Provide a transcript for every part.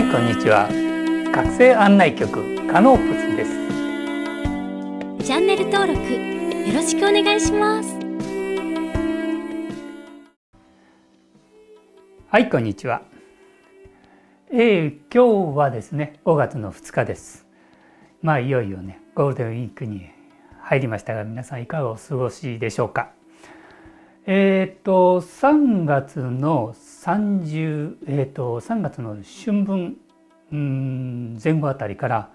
はい、こんにちは。学生案内局カノープスです。チャンネル登録よろしくお願いします。はい、こんにちは。今日はですね、5月の2日です。いよいよね、ゴールデンウィークに入りましたが、皆さんいかがお過ごしでしょうか。3月の3月の春分前後あたりから、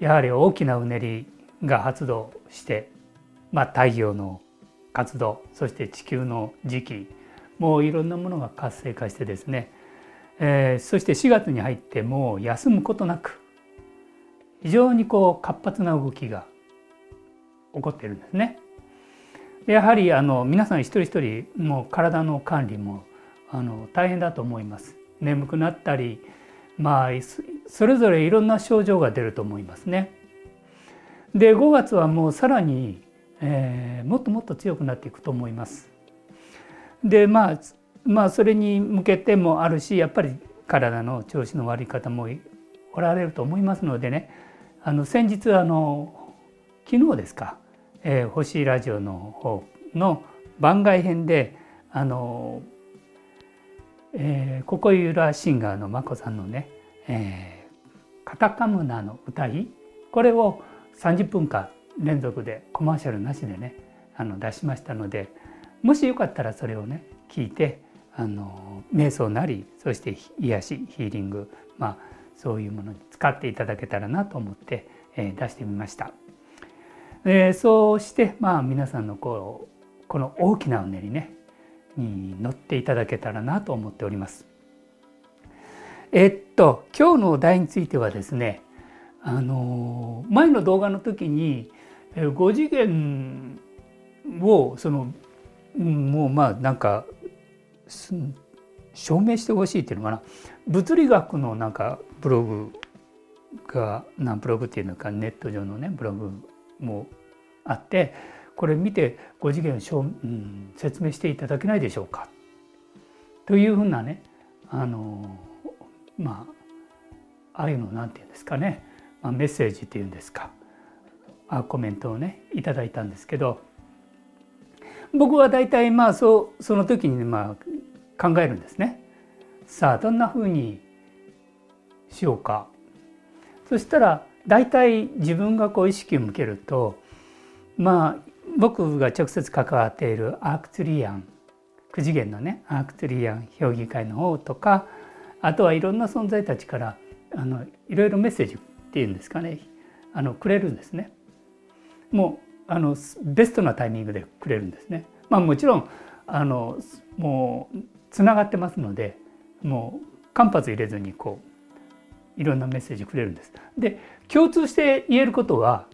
やはり大きなうねりが発動して、太陽の活動、そして地球の時期、もういろんなものが活性化してですね、そして4月に入ってもう休むことなく、非常に活発な動きが起こっているんですね。やはり皆さん一人一人もう体の管理も大変だと思います。眠くなったり、それぞれいろんな症状が出ると思いますね。で、5月はもうさらに、もっともっと強くなっていくと思います。で、それに向けてもあるし、やっぱり体の調子の悪い方もおられると思いますのでね、先日昨日ですか、星ラジオの方の番外編でここゆらシンガーのまこさんのね、カタカムナの歌い、これを30分間連続でコマーシャルなしでね出しましたので、もしよかったらそれをね聞いて、瞑想なり、そして癒しヒーリング、そういうものに使っていただけたらなと思って、出してみました。そうして、皆さんのこの大きなうねりねに乗っていただけたらなと思っております。今日のお題についてはですね、前の動画の時に5次元を証明してほしいっていうのかな、物理学のブログっていうのか、ネット上のねブログもあって、これ見て5次元を説明していただけないでしょうかというふうなね、ああいうのなんていうんですかね、メッセージっていうんですか、コメントをねいただいたんですけど、僕は大体その時にね、考えるんですね。さあどんなふうにしようか。そしたら大体自分が意識を向けると、僕が直接関わっている9次元のねアークトゥリアン評議会の方とか、あとはいろんな存在たちからいろいろメッセージっていうんですかね、くれるんですね。もうベストなタイミングでくれるんですね。もちろんもうつながってますので、もう間髪入れずにいろんなメッセージくれるんです。で、共通して言えることは、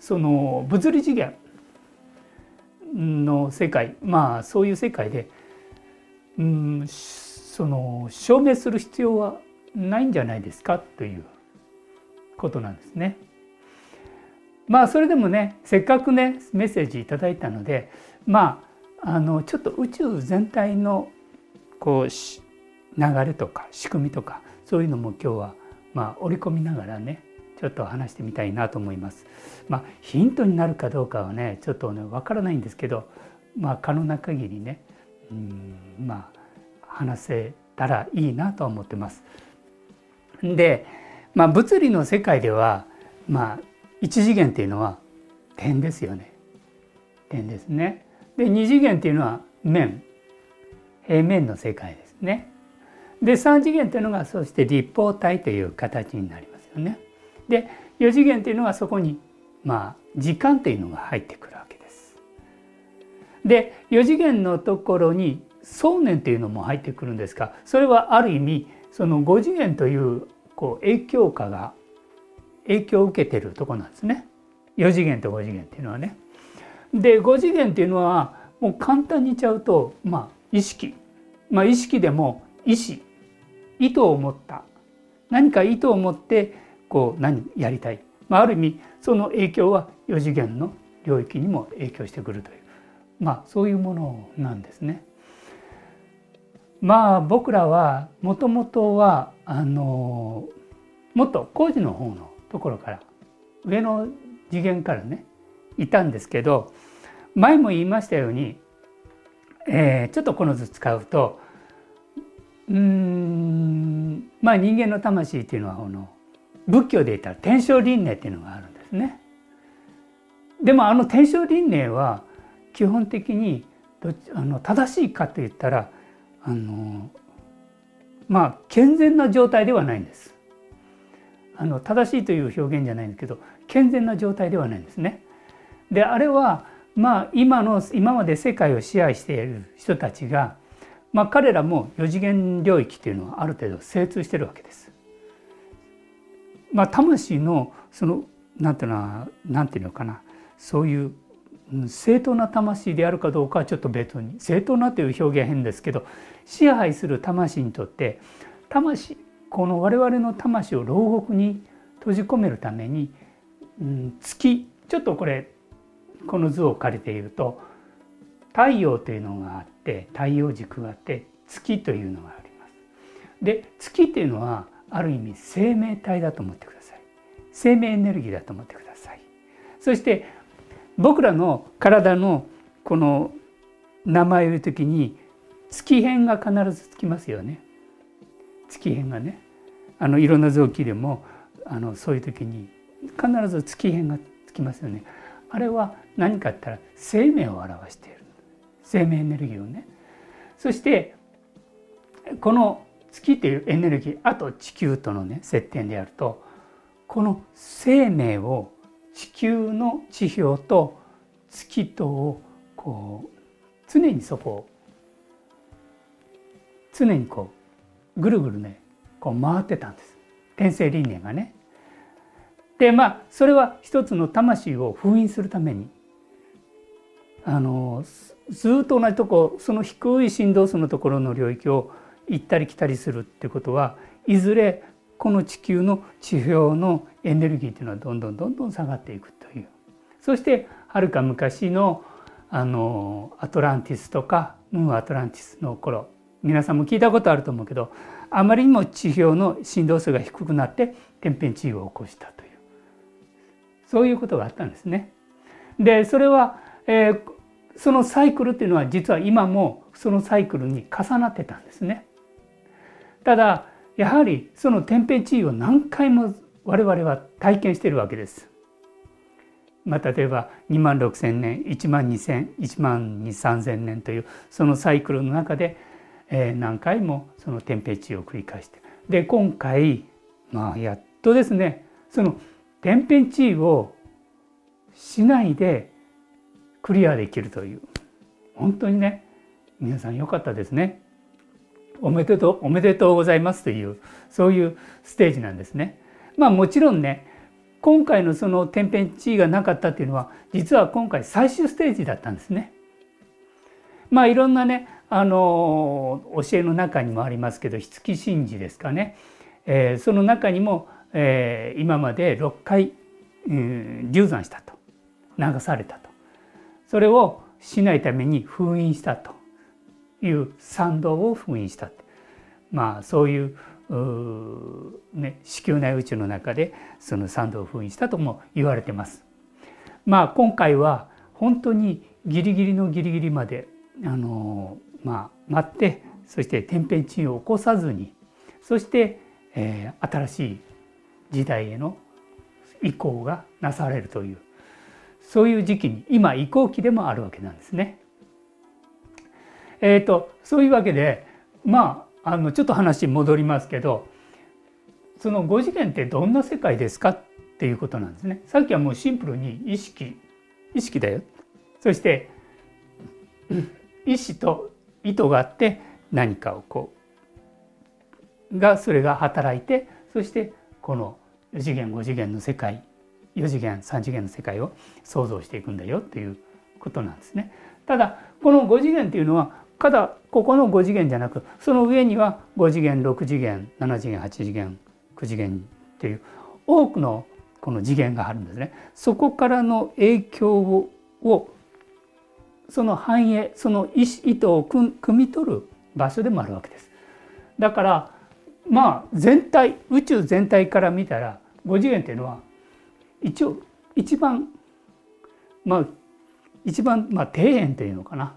その物理次元の世界、そういう世界で、証明する必要はないんじゃないですかということなんですね。それでもね、せっかくねメッセージいただいたので、ちょっと宇宙全体の流れとか仕組みとか、そういうのも今日は織り込みながらねちょっと話してみたいなと思います。ヒントになるかどうかはねちょっとねわからないんですけど、可能な限りね話せたらいいなと思ってます。で、物理の世界では一次元っていうのは点ですよね。点ですね。で、二次元っていうのは平面の世界ですね。で、3次元というのがそうして立方体という形になりますよね。で、4次元というのはそこに時間というのが入ってくるわけです。で、4次元のところに想念というのも入ってくるんですが、それはある意味その5次元という影響を受けているところなんですね。4次元と5次元というのはね。で、5次元というのはもう簡単に言っちゃうと、意識でも意図を持った、何か意図を持ってやりたい、ある意味その影響は4次元の領域にも影響してくるという、そういうものなんですね。まあ僕らはもともとはもっと工事の方のところから上の次元からねいたんですけど、前も言いましたように、ちょっとこの図使うとまあ人間の魂っていうのはこの仏教で言ったら天正輪廻っていうのがあるんですね。でも天正輪廻は基本的に正しいかといったらまあ健全な状態ではないんです。正しいという表現じゃないんですけど、健全な状態ではないんですね。であれはまあ今まで世界を支配している人たちが、まあ、彼らも4次元領域というのはある程度精通しているわけです。まあ、魂のそのなんていうのかな、そういう正当な魂であるかどうかはちょっと別に、正当なという表現変ですけど、支配する魂にとってこの我々の魂を牢獄に閉じ込めるために、月、ちょっとこの図を借りていると太陽というのがあって、太陽軸があって、月というのがあります。で月というのはある意味生命体だと思ってください。生命エネルギーだと思ってください。そして僕らの体のこの名前を言うときに月辺が必ずつきますよね。月辺がね、いろんな臓器でもそういう時に必ず月辺がつきますよね。あれは何かって言ったら生命を表している、生命エネルギーをね。そしてこの月というエネルギー、あと地球とのね接点でやると、この生命を地球の地表と月とを常にそこを常にぐるぐるね回ってたんです、天性輪廻がね。でまあそれは一つの魂を封印するためにずっと同じとこ、その低い振動数のところの領域を行ったり来たりするっていうことは、いずれこの地球の地表のエネルギーっていうのはどんどんどんどん下がっていくという。そしてはるか昔のアトランティスとかムーアトランティスの頃、皆さんも聞いたことあると思うけど、あまりにも地表の振動数が低くなって天変地異を起こしたという、そういうことがあったんですね。でそれは、そのサイクルっていうのは実は今もそのサイクルに重なってたんですね。ただやはりその天変地異を何回も我々は体験しているわけです。まあ、例えば2万6,000年、1万2,000、1万2,000、3,000年というそのサイクルの中で何回もその天平地を繰り返して、で今回まあやっとですね、その天平地をしないでクリアできるという、本当にね皆さん良かったですね、おめでとうございますという、そういうステージなんですね。まあもちろんね、今回のその天平地がなかったっていうのは実は今回最終ステージだったんですね。まあいろんなね教えの中にもありますけど、火付神事ですかね、その中にも、今まで6回、流産したと、流されたと、それをしないために封印したという参道を封印したって、まあそういう、ね、子宮内宇宙の中でその参道を封印したとも言われてます。まあ今回は本当にギリギリのギリギリまでまあ、待って、そして天変地異を起こさずに、そして、新しい時代への移行がなされるという、そういう時期に今移行期でもあるわけなんですね。そういうわけで、まあ、ちょっと話戻りますけど、その5次元ってどんな世界ですかっていうことなんですね。さっきはもうシンプルに意識だよ、そして意志と意図があって、何かをそれが働いて、そしてこの4次元5次元の世界、4次元3次元の世界を創造していくんだよということなんですね。ただこの5次元というのはただここの5次元じゃなく、その上には5次元6次元7次元8次元9次元という多くのこの次元があるんですね。そこからの影響をその繁栄、その意図を汲み取る場所でもあるわけです。だからまあ全体、宇宙全体から見たら5次元というのは一応一番底辺というのかな、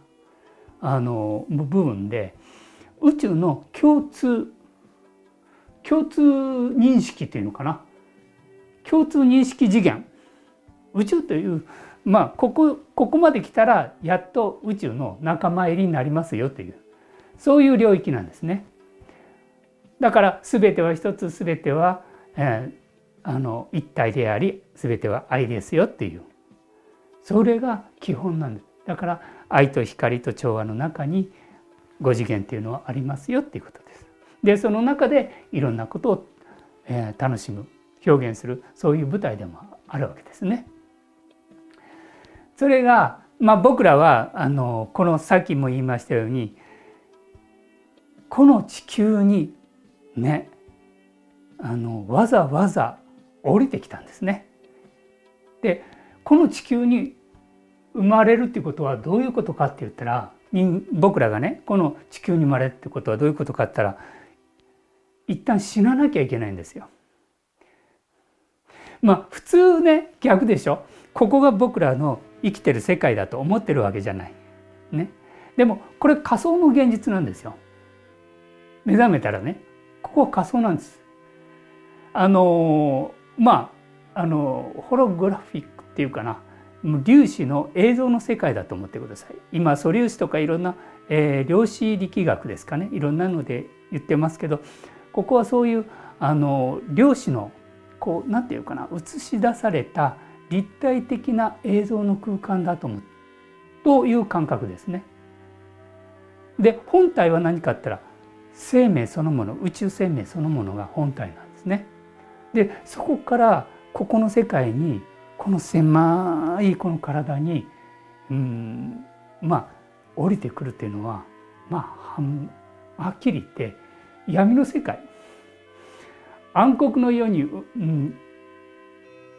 部分で、宇宙の共通認識というのかな、共通認識次元、宇宙という、まあここまで来たらやっと宇宙の仲間入りになりますよという、そういう領域なんですね。だから全ては一つ、全ては、一体であり、全ては愛ですよっていう、それが基本なんです。だから愛と光と調和の中に5次元っていうのはありますよっていうことです。で、その中でいろんなことを、楽しむ、表現する、そういう舞台でもあるわけですね。それが、まあ、僕らはこのさっきも言いましたように、この地球にね、わざわざ降りてきたんですね。で、この地球に生まれるっていうことはどういうことかって言ったら、僕らがね、この地球に生まれるってことはどういうことかって言ったら、一旦死ななきゃいけないんですよ。まあ普通ね、逆でしょ。ここが僕らの生きてる世界だと思ってるわけじゃない、ね、でもこれ仮想の現実なんですよ。目覚めたらね、ここは仮想なんです。ホログラフィックっていうかな、粒子の映像の世界だと思ってください。今素粒子とかいろんな、量子力学ですかね、いろんなので言ってますけど、ここはそういう量子のこう、なんていうかな、映し出された立体的な映像の空間だと思うという感覚ですね。で、本体は何かって言ったら、生命そのもの、宇宙生命そのものが本体なんですね。で、そこからここの世界に、この狭いこの体に降りてくるというのは、はっきり言って闇の世界、暗黒のように、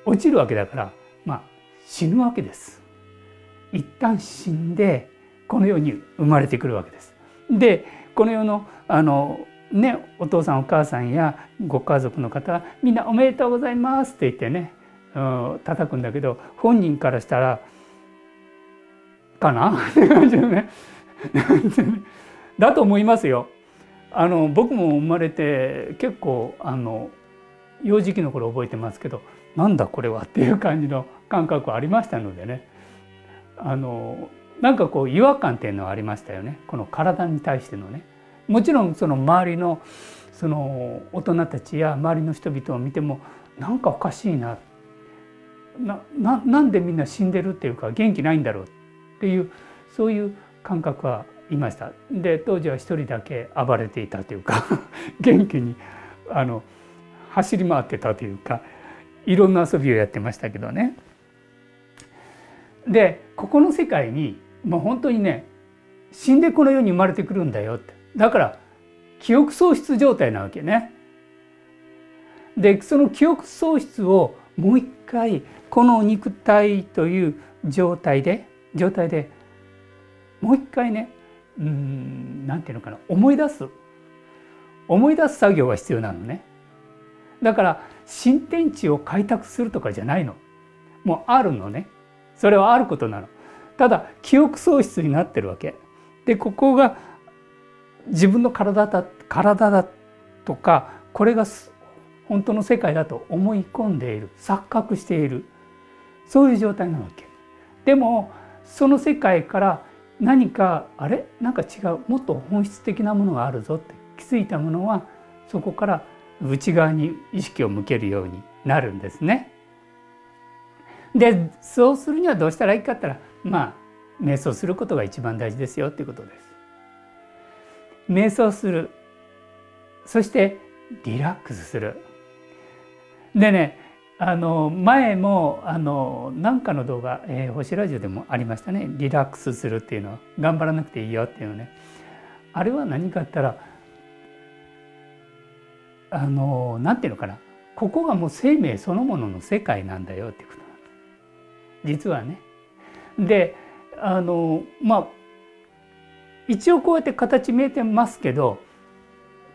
落ちるわけだから、死ぬわけです。一旦死んでこの世に生まれてくるわけです。で、この世のお父さんお母さんやご家族の方はみんなおめでとうございますって言ってね、叩くんだけど、本人からしたらかなって感じのねだと思いますよ。僕も生まれて結構幼児期の頃覚えてますけど、なんだこれはっていう感じの感覚はありましたのでね、なんかこう違和感っていうのはありましたよね、この体に対してのね。もちろんその周りのその大人たちや周りの人々を見ても、なんかおかしいな、なんでみんな死んでるっていうか元気ないんだろうっていう、そういう感覚はいました。で、当時は一人だけ暴れていたというか元気に走り回ってたというか、いろんな遊びをやってましたけどね。で、ここの世界にもう本当にね、死んでこの世に生まれてくるんだよって、だから記憶喪失状態なわけね。で、その記憶喪失をもう一回この肉体という状態でもう一回ね、なんていうのかな、思い出す作業が必要なのね。だから新天地を開拓するとかじゃないの、もうあるのね、それはあることなの。ただ記憶喪失になってるわけで、ここが自分の体だとか、これが本当の世界だと思い込んでいる、錯覚している、そういう状態なわけ。でもその世界から何か、あれ、なんか違う、もっと本質的なものがあるぞって気づいたものは、そこから内側に意識を向けるようになるんですね。で、そうするにはどうしたらいいかって言ったら、瞑想することが一番大事ですよっていうことです。瞑想する、そしてリラックスする。でね、前も何かの動画、星ラジオでもありましたね、リラックスするっていうのは頑張らなくていいよっていうのね。あれは何かって言ったら、なんていうのかな、ここがもう生命そのものの世界なんだよっていうことなんです、実はね。で、一応こうやって形見えてますけど、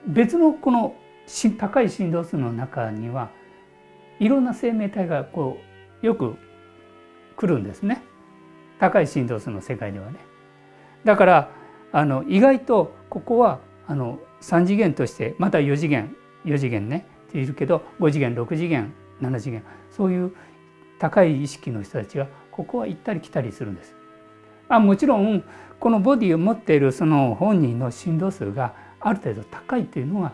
別のこの高い振動数の中にはいろんな生命体がこうよく来るんですね。高い振動数の世界ではね。だから意外とここは3次元としてまた4次元ねっているけど、5次元6次元7次元そういう高い意識の人たちがここは行ったり来たりするんです。もちろんこのボディを持っているその本人の振動数がある程度高いというのが、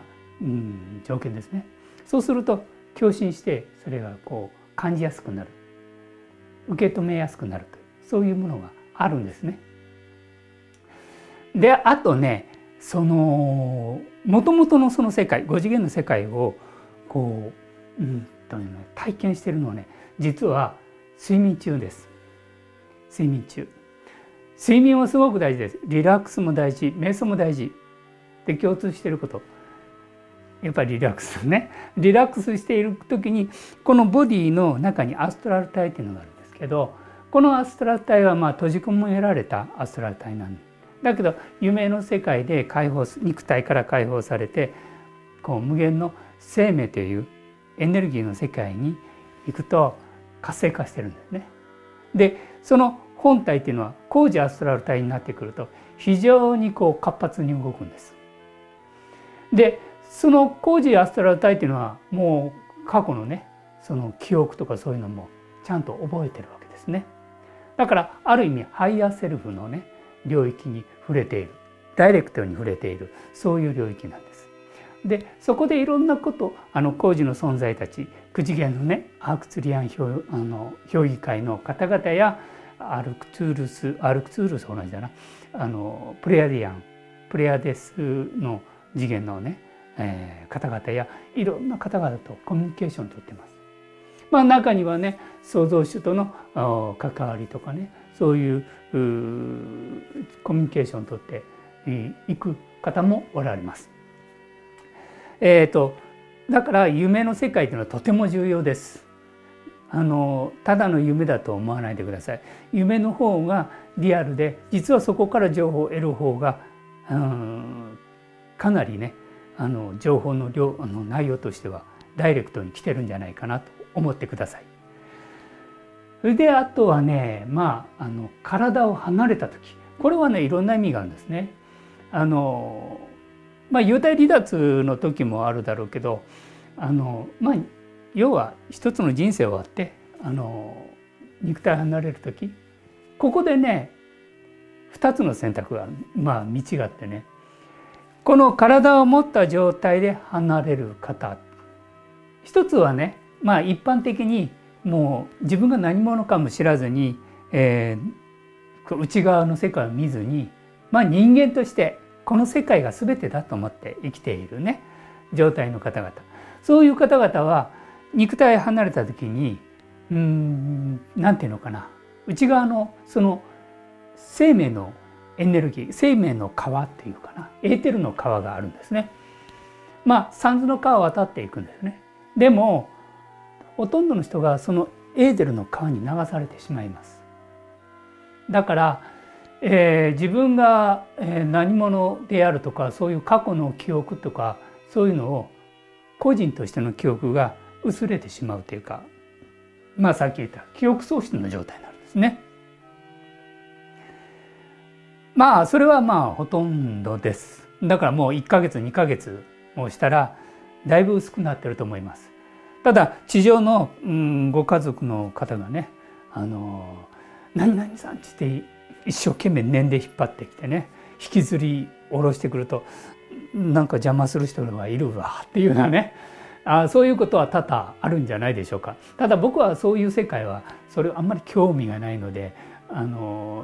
条件ですね。そうすると共振してそれがこう感じやすくなる、受け止めやすくなるという、そういうものがあるんですね。で、あとね、その元々のその世界、5次元の世界をこう、体験しているのはね、実は睡眠中です。睡眠中。睡眠はすごく大事です。リラックスも大事、瞑想も大事。で、共通していること。やっぱりリラックスね。リラックスしている時に、このボディの中にアストラル体っていうのがあるんですけど、このアストラル体は閉じ込められたアストラル体なんだけど、夢の世界で解放、肉体から解放されて、こう無限の生命というエネルギーの世界に行くと活性化してるんですね。で、その本体っていうのは高次アストラル体になってくると非常にこう活発に動くんです。で、その高次アストラル体っていうのはもう過去のね、その記憶とかそういうのもちゃんと覚えてるわけですね。だからある意味ハイヤーセルフのね領域に触れている、ダイレクトに触れている、そういう領域なんです。で、そこでいろんなこと、高次の存在たち、9次元のねアークツリアン評議会の方々やアルクトゥールス同じだな、プレアデスの次元のね、方々やいろんな方々とコミュニケーションをとってます。中にはね、創造主との関わりとかね、そういうコミュニケーションをとっていく方もおられます。だから夢の世界というのはとても重要です。ただの夢だと思わないでください。夢の方がリアルで、実はそこから情報を得る方が、かなりね情報の量の内容としてはダイレクトに来てるんじゃないかなと思ってください。それで、あとはね、体を離れた時、これはねいろんな意味があるんですね。幽体離脱の時もあるだろうけど、要は一つの人生終わって肉体離れる時、ここでね2つの選択がある、道があってね、この体を持った状態で離れる方、一つはね、一般的にもう自分が何者かも知らずに、内側の世界を見ずに、人間としてこの世界が全てだと思って生きているね状態の方々、そういう方々は肉体離れた時になんていうのかな、内側のその生命のエネルギー、生命の川っていうかな、エーテルの川があるんですね。三途の川を渡っていくんですね。でもほとんどの人がそのエーテルの川に流されてしまいます。だから、自分が何者であるとか、そういう過去の記憶とか、そういうのを個人としての記憶が薄れてしまうというか、さっき言った記憶喪失の状態になるんですね。それはほとんどです。だからもう1ヶ月2ヶ月もしたらだいぶ薄くなってると思います。ただ地上の、ご家族の方がね、何々さんって一生懸命念で引っ張ってきてね、引きずり下ろしてくると、なんか邪魔する人がいるわっていうようなね、そういうことは多々あるんじゃないでしょうか。ただ僕はそういう世界はそれあんまり興味がないので、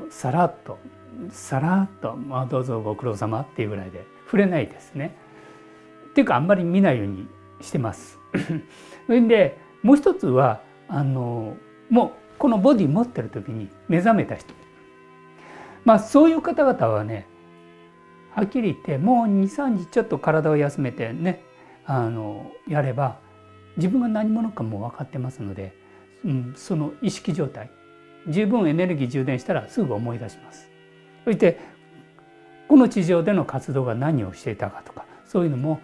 さらっとどうぞご苦労様っていうぐらいで触れないですね。っていうかあんまり見ないようにしてます。で、もう一つはもうこのボディ持ってる時に目覚めた人、そういう方々はね、はっきり言ってもう 2,3 日ちょっと体を休めてね、やれば自分が何者かも分かってますので、その意識状態、十分エネルギー充電したらすぐ思い出します。そしてこの地上での活動が何をしていたかとか、そういうのも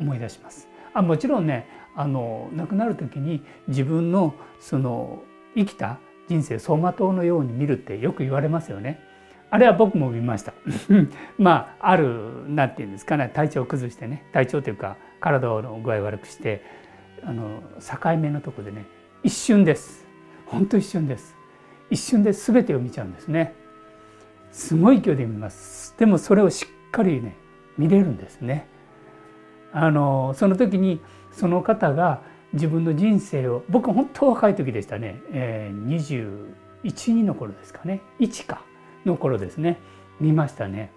思い出します。もちろんね、亡くなる時に自分のその生きた人生走馬灯のように見るってよく言われますよね。あれは僕も見ましたまあある、なんていうんですかね、体調を崩してね、体調というか体の具合悪くして、境目のとこでね、一瞬です、本当一瞬です、一瞬で全てを見ちゃうんですね。すごい勢いで見ます。でもそれをしっかりね見れるんですね。その時にその方が自分の人生を、僕本当若い時でしたね、21の頃ですかね、1かの頃ですね、見ましたね。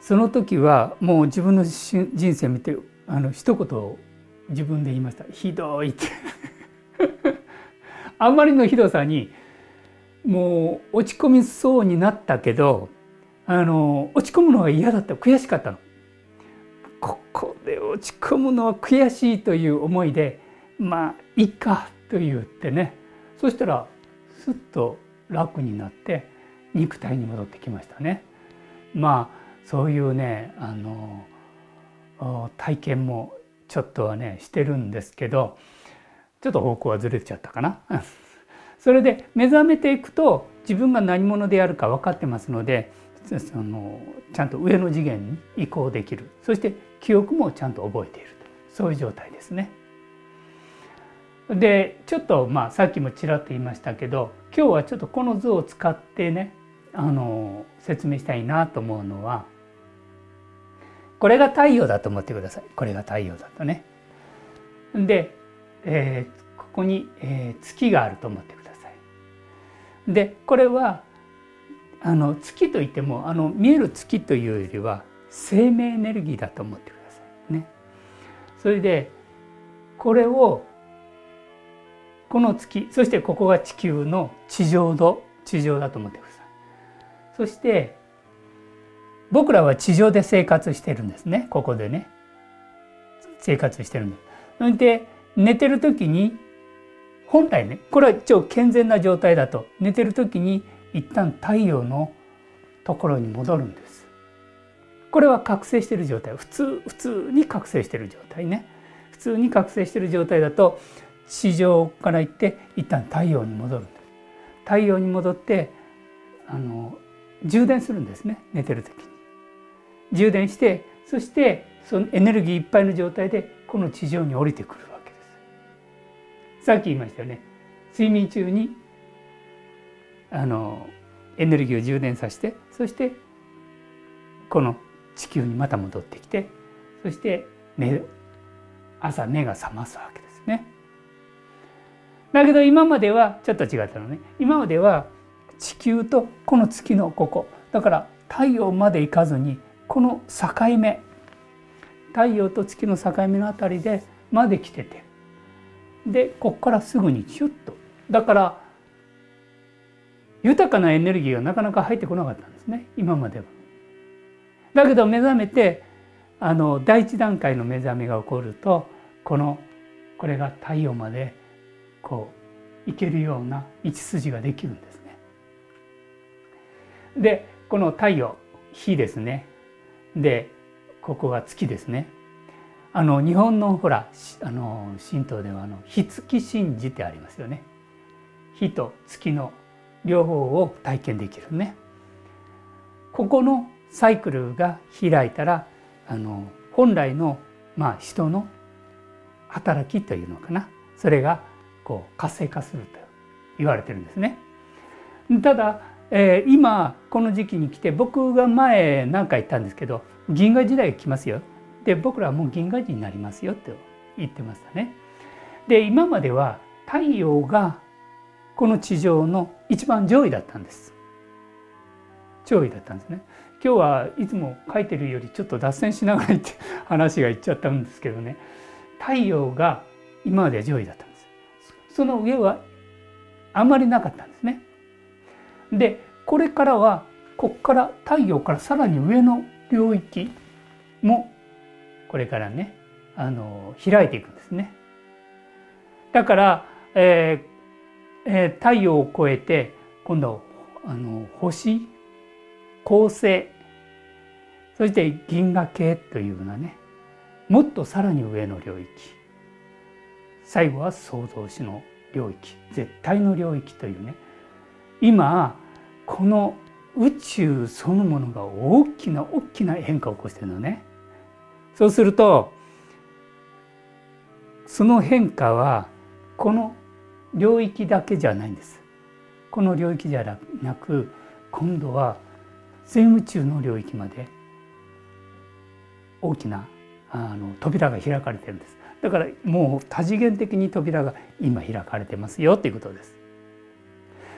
その時はもう自分の人生見て、一言を自分で言いました。ひどいってあまりのひどさにもう落ち込みそうになったけど、落ち込むのが嫌だった、悔しかったの。ここで落ち込むのは悔しいという思いで、まあいいかと言ってね、そしたらすっと楽になって肉体に戻ってきましたね。まあそういうね、体験もちょっとはねしてるんですけど、ちょっと方向はずれちゃったかなそれで目覚めていくと、自分が何者であるか分かってますので、ちゃんと上の次元に移行できる。そして記憶もちゃんと覚えている、そういう状態ですね。でちょっとさっきもちらっと言いましたけど、今日はちょっとこの図を使ってね、説明したいなと思うのは、これが太陽だと思ってください。これが太陽だとね。で、ここに、月があると思ってください。でこれは月といっても見える月というよりは生命エネルギーだと思ってくださいね。それでこれを、この月、そしてここが地球の地上だと思ってください。そして僕らは地上で生活してるんですね。ここでね生活してるんです。それで寝てる時に、本来ね、これは超健全な状態だと、寝てる時に一旦太陽のところに戻るんです。これは覚醒している状態、普通に覚醒している状態ね。普通に覚醒している状態だと、地上から行って一旦太陽に戻るんです。太陽に戻って充電するんですね。寝てる時に充電して、そしてそのエネルギーいっぱいの状態でこの地上に降りてくるわけです。さっき言いましたよね、睡眠中にエネルギーを充電させて、そしてこの地球にまた戻ってきて、そして朝目が覚ますわけですね。だけど今まではちょっと違ったのね。今までは地球とこの月のここだから、太陽まで行かずにこの境目、太陽と月の境目のあたりでまで来てて、でここからすぐにヒュッと、だから豊かなエネルギーがなかなか入ってこなかったんですね、今までは。だけど目覚めて、第一段階の目覚めが起こると、これが太陽までこう行けるような一筋ができるんですね。でこの太陽、火ですね。でここが月ですね。日本のほら神道では火月神事ってありますよね。火と月の両方を体験できるね。ここのサイクルが開いたら、本来の人の働きというのかな、それがこう活性化すると言われてるんですね。ただ、今この時期に来て、僕が前何回言ったんですけど、銀河時代が来ますよ。で僕らはもう銀河時になりますよって言ってましたね。で今までは太陽がこの地上の一番上位だったんです。上位だったんですね。今日はいつも書いてるよりちょっと脱線しながらって話がいっちゃったんですけどね、太陽が今までは上位だったんです。その上はあまりなかったんですね。でこれからは、ここから太陽からさらに上の領域もこれからね開いていくんですね。だから、太陽を超えて今度は星、恒星、そして銀河系というようなね、もっとさらに上の領域、最後は創造主の領域、絶対の領域というね、今この宇宙そのものが大きな大きな変化を起こしているのね。そうするとその変化はこの領域だけじゃないんです。この領域じゃなく、今度は全宇宙の領域まで大きな扉が開かれてるんです。だからもう多次元的に扉が今開かれてますよということです。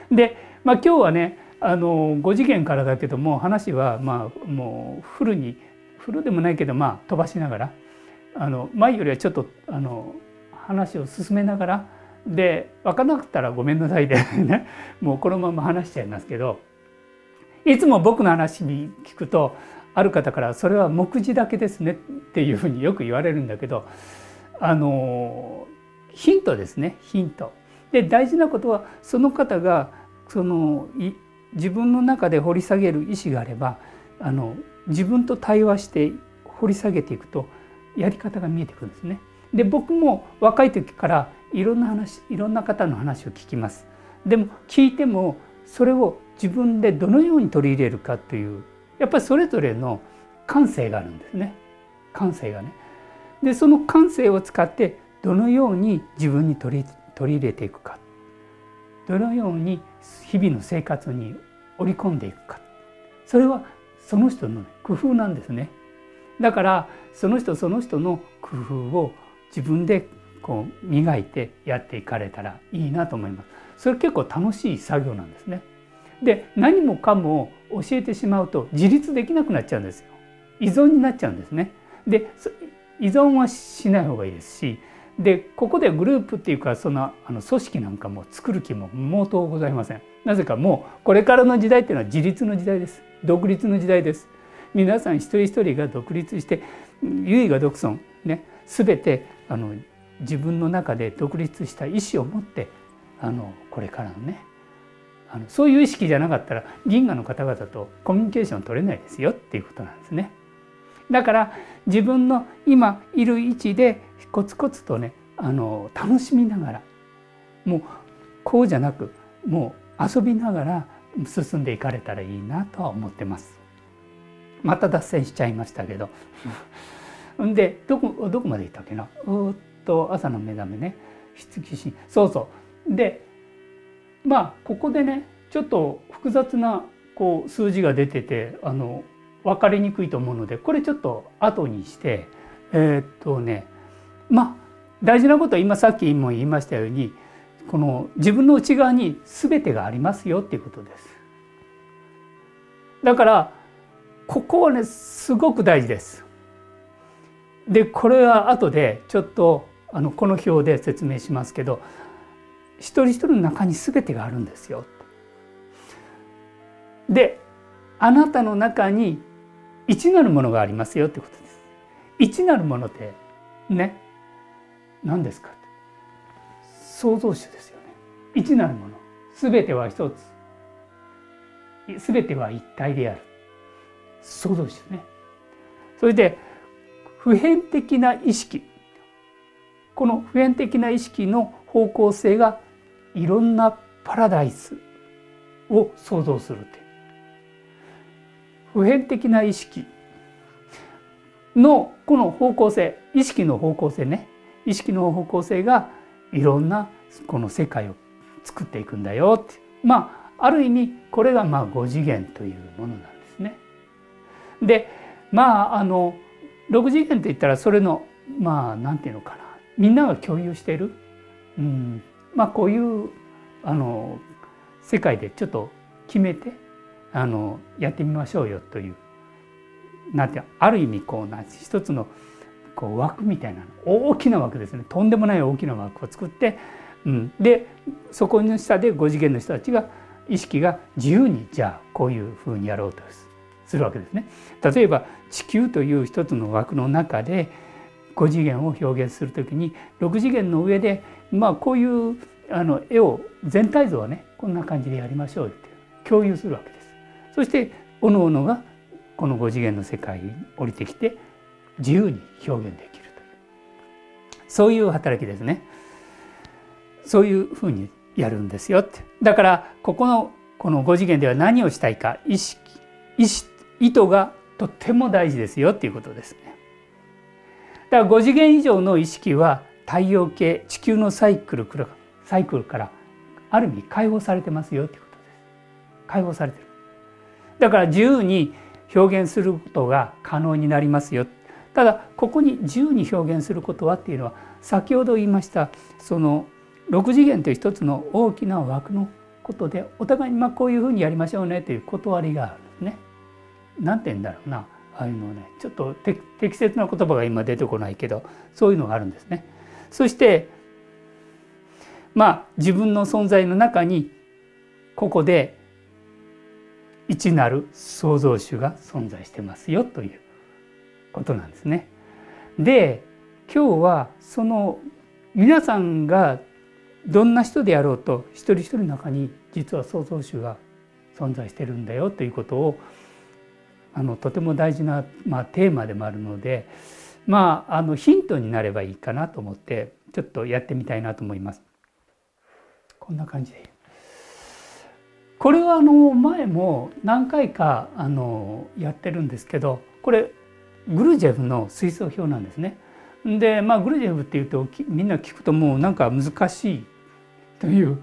で、今日はね5次元からだけども、話はもうフルでもないけど飛ばしながら前よりはちょっと話を進めながらで、分からなかったらごめんなさいでねもうこのまま話しちゃいますけど、いつも僕の話に聞くとある方からそれは目次だけですねっていうふうによく言われるんだけど、ヒントですね、ヒントで、大事なことはその方が自分の中で掘り下げる意思があれば自分と対話して掘り下げていくとやり方が見えてくるんですね。で、僕も若い時からいろんな方の話を聞きます。でも聞いてもそれを自分でどのように取り入れるかという、やっぱりそれぞれの感性があるんですね。感性がね。で、その感性を使ってどのように自分に取り入れていくか、どのように日々の生活に織り込んでいくか、それはその人の工夫なんですね。だからその人の工夫を自分でこう磨いてやっていかれたらいいなと思います。それ結構楽しい作業なんですね。で、何もかも教えてしまうと自立できなくなっちゃうんですよ。依存になっちゃうんですね。で、依存はしない方がいいですし、でここでグループっていうか組織なんかも作る気も毛頭ございません。なぜかもうこれからの時代っていうのは自立の時代です。独立の時代です。皆さん一人一人が独立して、唯我独尊ね、全て自分の中で独立した意思を持ってこれからのねそういう意識じゃなかったら銀河の方々とコミュニケーション取れないですよっていうことなんですね。だから自分の今いる位置でコツコツとね楽しみながら、もうこうじゃなくもう遊びながら進んでいかれたらいいなとは思ってます。また脱線しちゃいましたけどでどこまで行ったっけな。朝の目覚めね、筆記神、そうで、ここでねちょっと複雑なこう数字が出てて分かりにくいと思うので、これちょっと後にして大事なことは今さっきも言いましたように、この自分の内側に全てがありますよっていうことです。だからここはねすごく大事です。で、これは後でちょっとこの表で説明しますけど、一人一人の中に全てがあるんですよ。で、あなたの中に一なるものがありますよってことです。一なるものってね、何ですか？創造主ですよね。一なるもの、全ては一つ、全ては一体である創造主ですね。それで普遍的な意識、この普遍的な意識の方向性がいろんなパラダイスを創造するって、普遍的な意識のこの方向性、意識の方向性ね、意識の方向性がいろんなこの世界を作っていくんだよって、ある意味これが5次元というものなんですね。で、6次元って言ったらそれのなんていうのかな、みんなが共有している、こういう世界でちょっと決めてやってみましょうよという、ある意味一つの枠みたいなの、大きな枠ですね、とんでもない大きな枠を作って、でそこの下で5次元の人たちが意識が自由にじゃあこういうふうにやろうとするわけですね。例えば地球という一つの枠の中で5次元を表現するときに、6次元の上でこういう絵を、全体像はねこんな感じでやりましょうって共有するわけです。そして各々がこの5次元の世界に降りてきて自由に表現できるという、そういう働きですね。そういうふうにやるんですよって。だからこの5次元では何をしたいか、意図がとっても大事ですよっていうことですね。だから5次元以上の意識は太陽系、地球のサイクルからある意味解放されてますよってことです。解放されてる。だから自由に表現することが可能になりますよ。ただここに自由に表現することはっていうのは、先ほど言いましたその6次元という一つの大きな枠のことで、お互いにこういうふうにやりましょうねという断りがあるんですね。なんて言うんだろうな、ああいうのね、ちょっと適切な言葉が今出てこないけど、そういうのがあるんですね。そして自分の存在の中にここで一なる創造主が存在してますよということなんですね。で、今日はその皆さんがどんな人であろうと一人一人の中に実は創造主が存在してるんだよということをとても大事な、テーマでもあるので、ヒントになればいいかなと思ってちょっとやってみたいなと思います。こんな感じで、これは前も何回かやってるんですけど、これグルジェフの水素表なんですね。で、グルジェフっていうとみんな聞くともう難しいという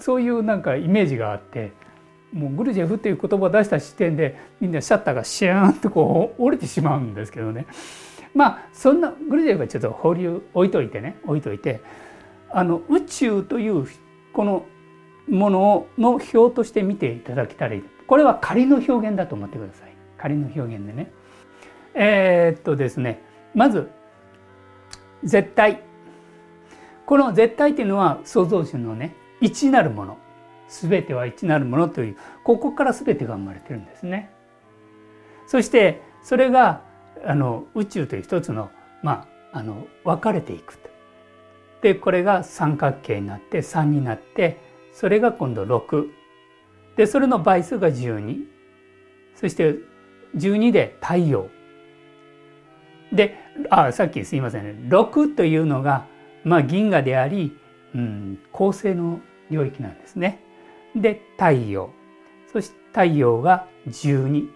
そういうイメージがあって、もうグルジェフっていう言葉を出した時点でみんなシャッターがシャーンと折れてしまうんですけどね。そんなグルジェフはちょっと置いといて、宇宙というこのものの表として見ていただけたらいい。これは仮の表現だと思ってください。仮の表現でね。ですね、まず絶対。この絶対というのは創造主のね、一なるもの。全ては一なるものという、ここから全てが生まれてるんですね。そしてそれが宇宙という一つの、分かれていくと。で、これが三角形になって3になって、それが今度6で、それの倍数が12、そして12で太陽で、さっきすいませんね、6というのが、銀河であり、恒星の領域なんですね。で、太陽、そして太陽が12、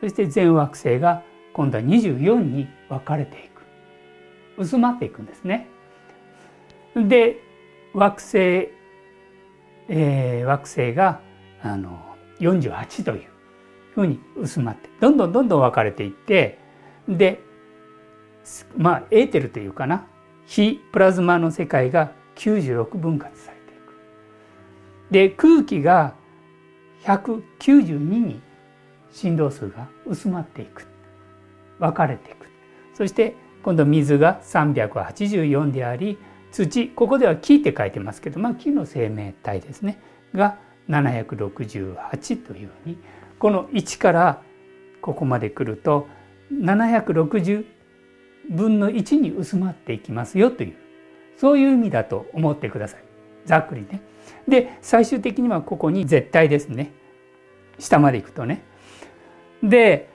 そして全惑星が今度は24に分かれていく、薄まっていくんですね。で、惑星が48というふうに薄まって、どんどん分かれていって、で、エーテルというかな、非プラズマの世界が96分割されていく。で、空気が192に振動数が薄まっていく、分かれていく。そして今度水が384であり、土、ここでは木って書いてますけど、木の生命体ですねが768というふうに、この1からここまで来ると760分の1に薄まっていきますよという、そういう意味だと思ってください、ざっくりね。で、最終的にはここに絶対ですね、下まで行くとね。で、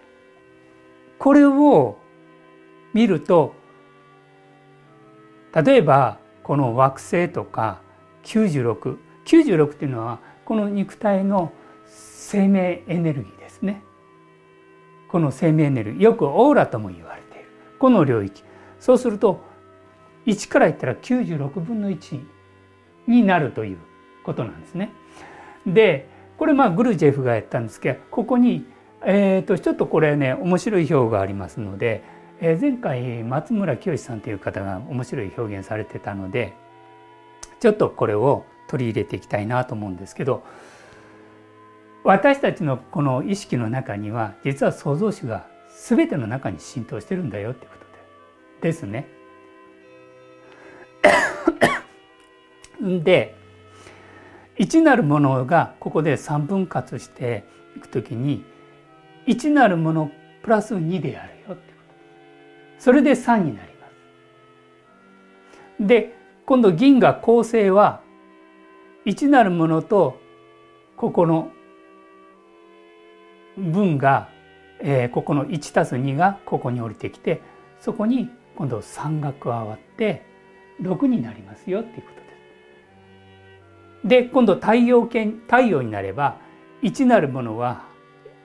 これを見ると、例えばこの惑星とか96っていうのはこの肉体の生命エネルギーですね。この生命エネルギー、よくオーラとも言われているこの領域、そうすると1からいったら96分の1になるということなんですね。で、これグルジェフがやったんですけど、ここに、ちょっとこれね、面白い表がありますので、前回松村清さんという方が面白い表現されてたので、ちょっとこれを取り入れていきたいなと思うんですけど、私たちのこの意識の中には実は創造主が全ての中に浸透してるんだよっていうことですね。で、一なるものがここで3分割していくときに、一なるものプラス2であるよって、それで3になります。で、今度銀河恒星は1なるものとここの分が、ここの 1+2 がここに降りてきて、そこに今度3が加わって6になりますよっていうことです。で、今度太陽になれば、1なるものは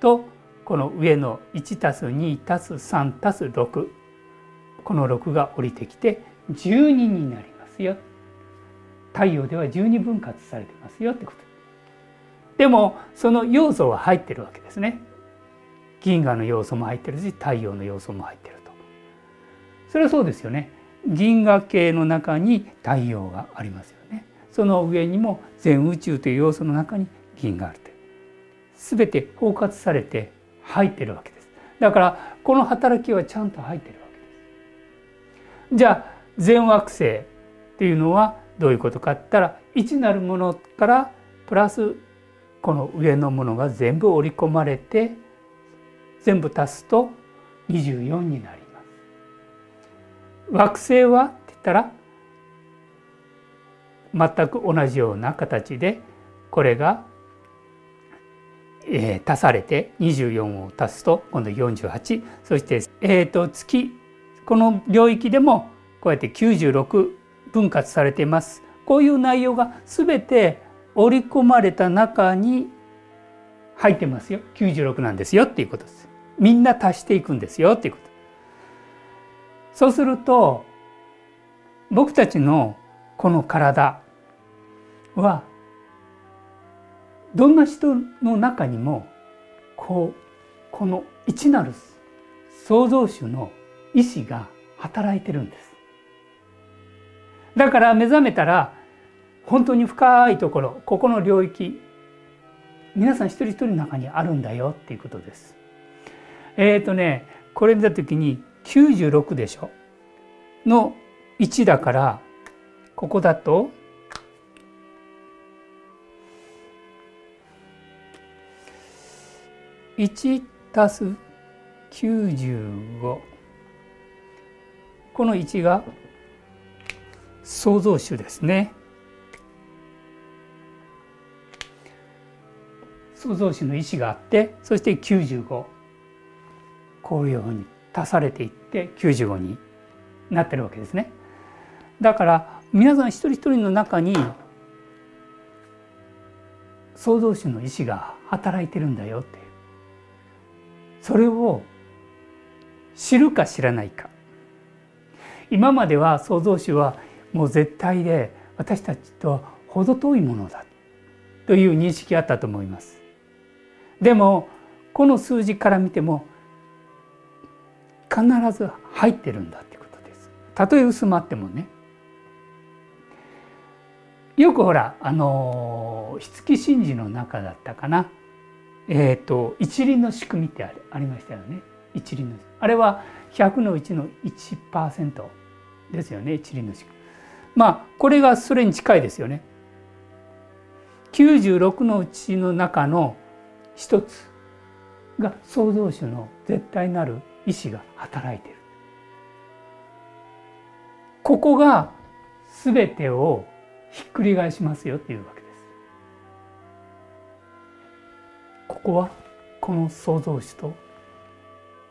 とこの上の 1+2+3+6、この6が降りてきて12になりますよ。太陽では12分割されてますよってこと。でもその要素は入ってるわけですね。銀河の要素も入ってるし、太陽の要素も入ってると。それはそうですよね。銀河系の中に太陽がありますよね。その上にも全宇宙という要素の中に銀河があると。全て包括されて入ってるわけです。だからこの働きはちゃんと入ってるわけです。じゃあ全惑星っていうのはどういうことかって言ったら、1なるものからプラスこの上のものが全部織り込まれて、全部足すと24になります。惑星はって言ったら全く同じような形で、これが足されて24を足すと今度48、そして月、この領域でもこうやって96分割されています。こういう内容が全て織り込まれた中に入ってますよ。96なんですよっていうことです。みんな足していくんですよっていうこと。そうすると僕たちのこの体はどんな人の中にもこの一なる創造主の意志が働いてるんです。だから目覚めたら本当に深いところ、ここの領域、皆さん一人一人の中にあるんだよっていうことです。これ見た時に96でしょの1だから、ここだと1+95、この1が創造主ですね。創造主の意思があって、そして95、こういうふうに足されていって95になってるわけですね。だから皆さん一人一人の中に創造主の意思が働いてるんだよって、それを知るか知らないか。今までは創造主はもう絶対で私たちとは程遠いものだという認識があったと思います。でもこの数字から見ても必ず入ってるんだってことです。たとえ薄まってもね。よくほら火付神事の中だったかな、一輪の仕組みってありましたよね。一輪の、あれは100のうちの 1% ですよね。一輪の仕組み、まあこれがそれに近いですよね。96のうちの中の一つが創造主の絶対なる意志が働いている。ここが全てをひっくり返しますよっていうわけです。ここはこの創造主と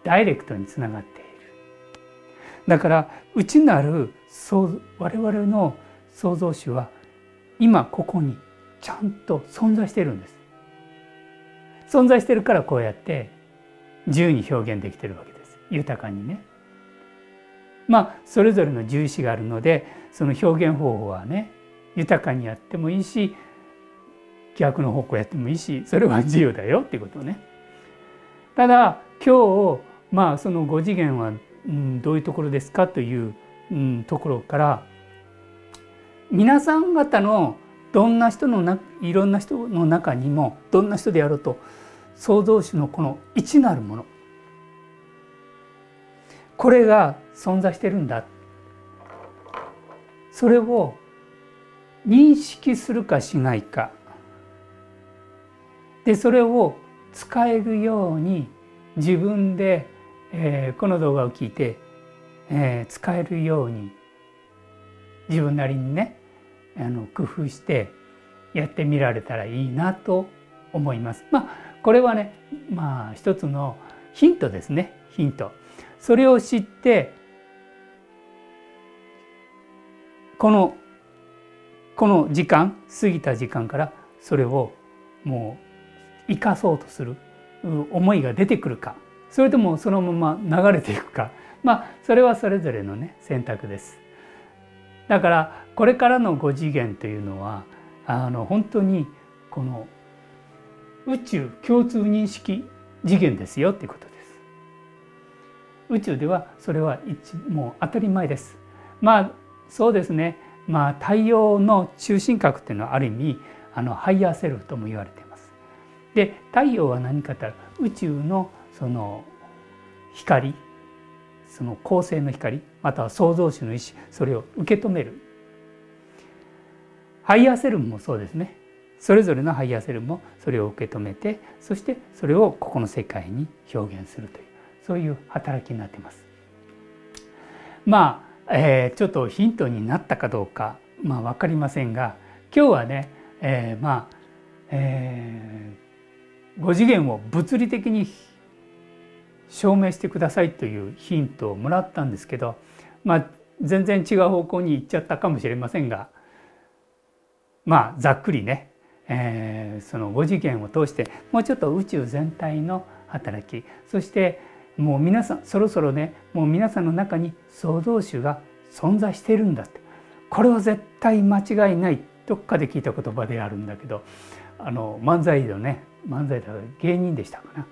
ダイレクトにつながっている。だから内なる我々の創造主は今ここにちゃんと存在しているんです。存在しているからこうやって自由に表現できているわけです。豊かにね。まあそれぞれの重視があるので、その表現方法はね、豊かにやってもいいし、逆の方向やってもいいし、それは自由だよっていうことね。ただ今日その5次元はどういうところですかというところから、皆さん方のどんな人のいろんな人の中にも、どんな人であろうと創造主のこの一なるもの、これが存在してるんだ、それを認識するかしないかで、それを使えるように自分で、この動画を聞いて、使えるように自分なりにね、工夫してやってみられたらいいなと思います。まあこれはね、まあ一つのヒントですね。ヒント。それを知ってこの時間、過ぎた時間からそれをもう生かそうとする思いが出てくるか、それともそのまま流れていくか、まあそれはそれぞれのね選択です。だからこれからの5次元というのは本当にこの宇宙共通認識次元ですよということです。宇宙ではそれはもう当たり前です。まあそうですね、まあ太陽の中心核っていうのはある意味ハイヤーセルフとも言われています。で、太陽は何かというと宇宙のその光、その恒星の光、または創造主の意志、それを受け止める。ハイヤーセルフもそうですね。それぞれのハイヤーセルフもそれを受け止めて、そしてそれをここの世界に表現するという、そういう働きになっています。まあ、ちょっとヒントになったかどうか、まあ分かりませんが、今日はね、5次元を物理的に証明してくださいというヒントをもらったんですけど、まあ全然違う方向に行っちゃったかもしれませんが、まあざっくりね、その5次元を通してもうちょっと宇宙全体の働き、そしてもう皆さんそろそろね、もう皆さんの中に創造主が存在しているんだって、これは絶対間違いない、どっかで聞いた言葉であるんだけど、漫才だ芸人でしたかな、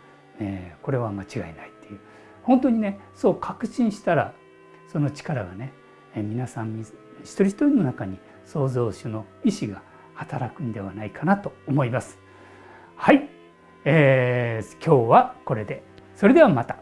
これは間違いないっていう、本当にねそう確信したら、その力がね、皆さん一人一人の中に創造主の意志が働くんではないかなと思います。はい、今日はこれで。それではまた。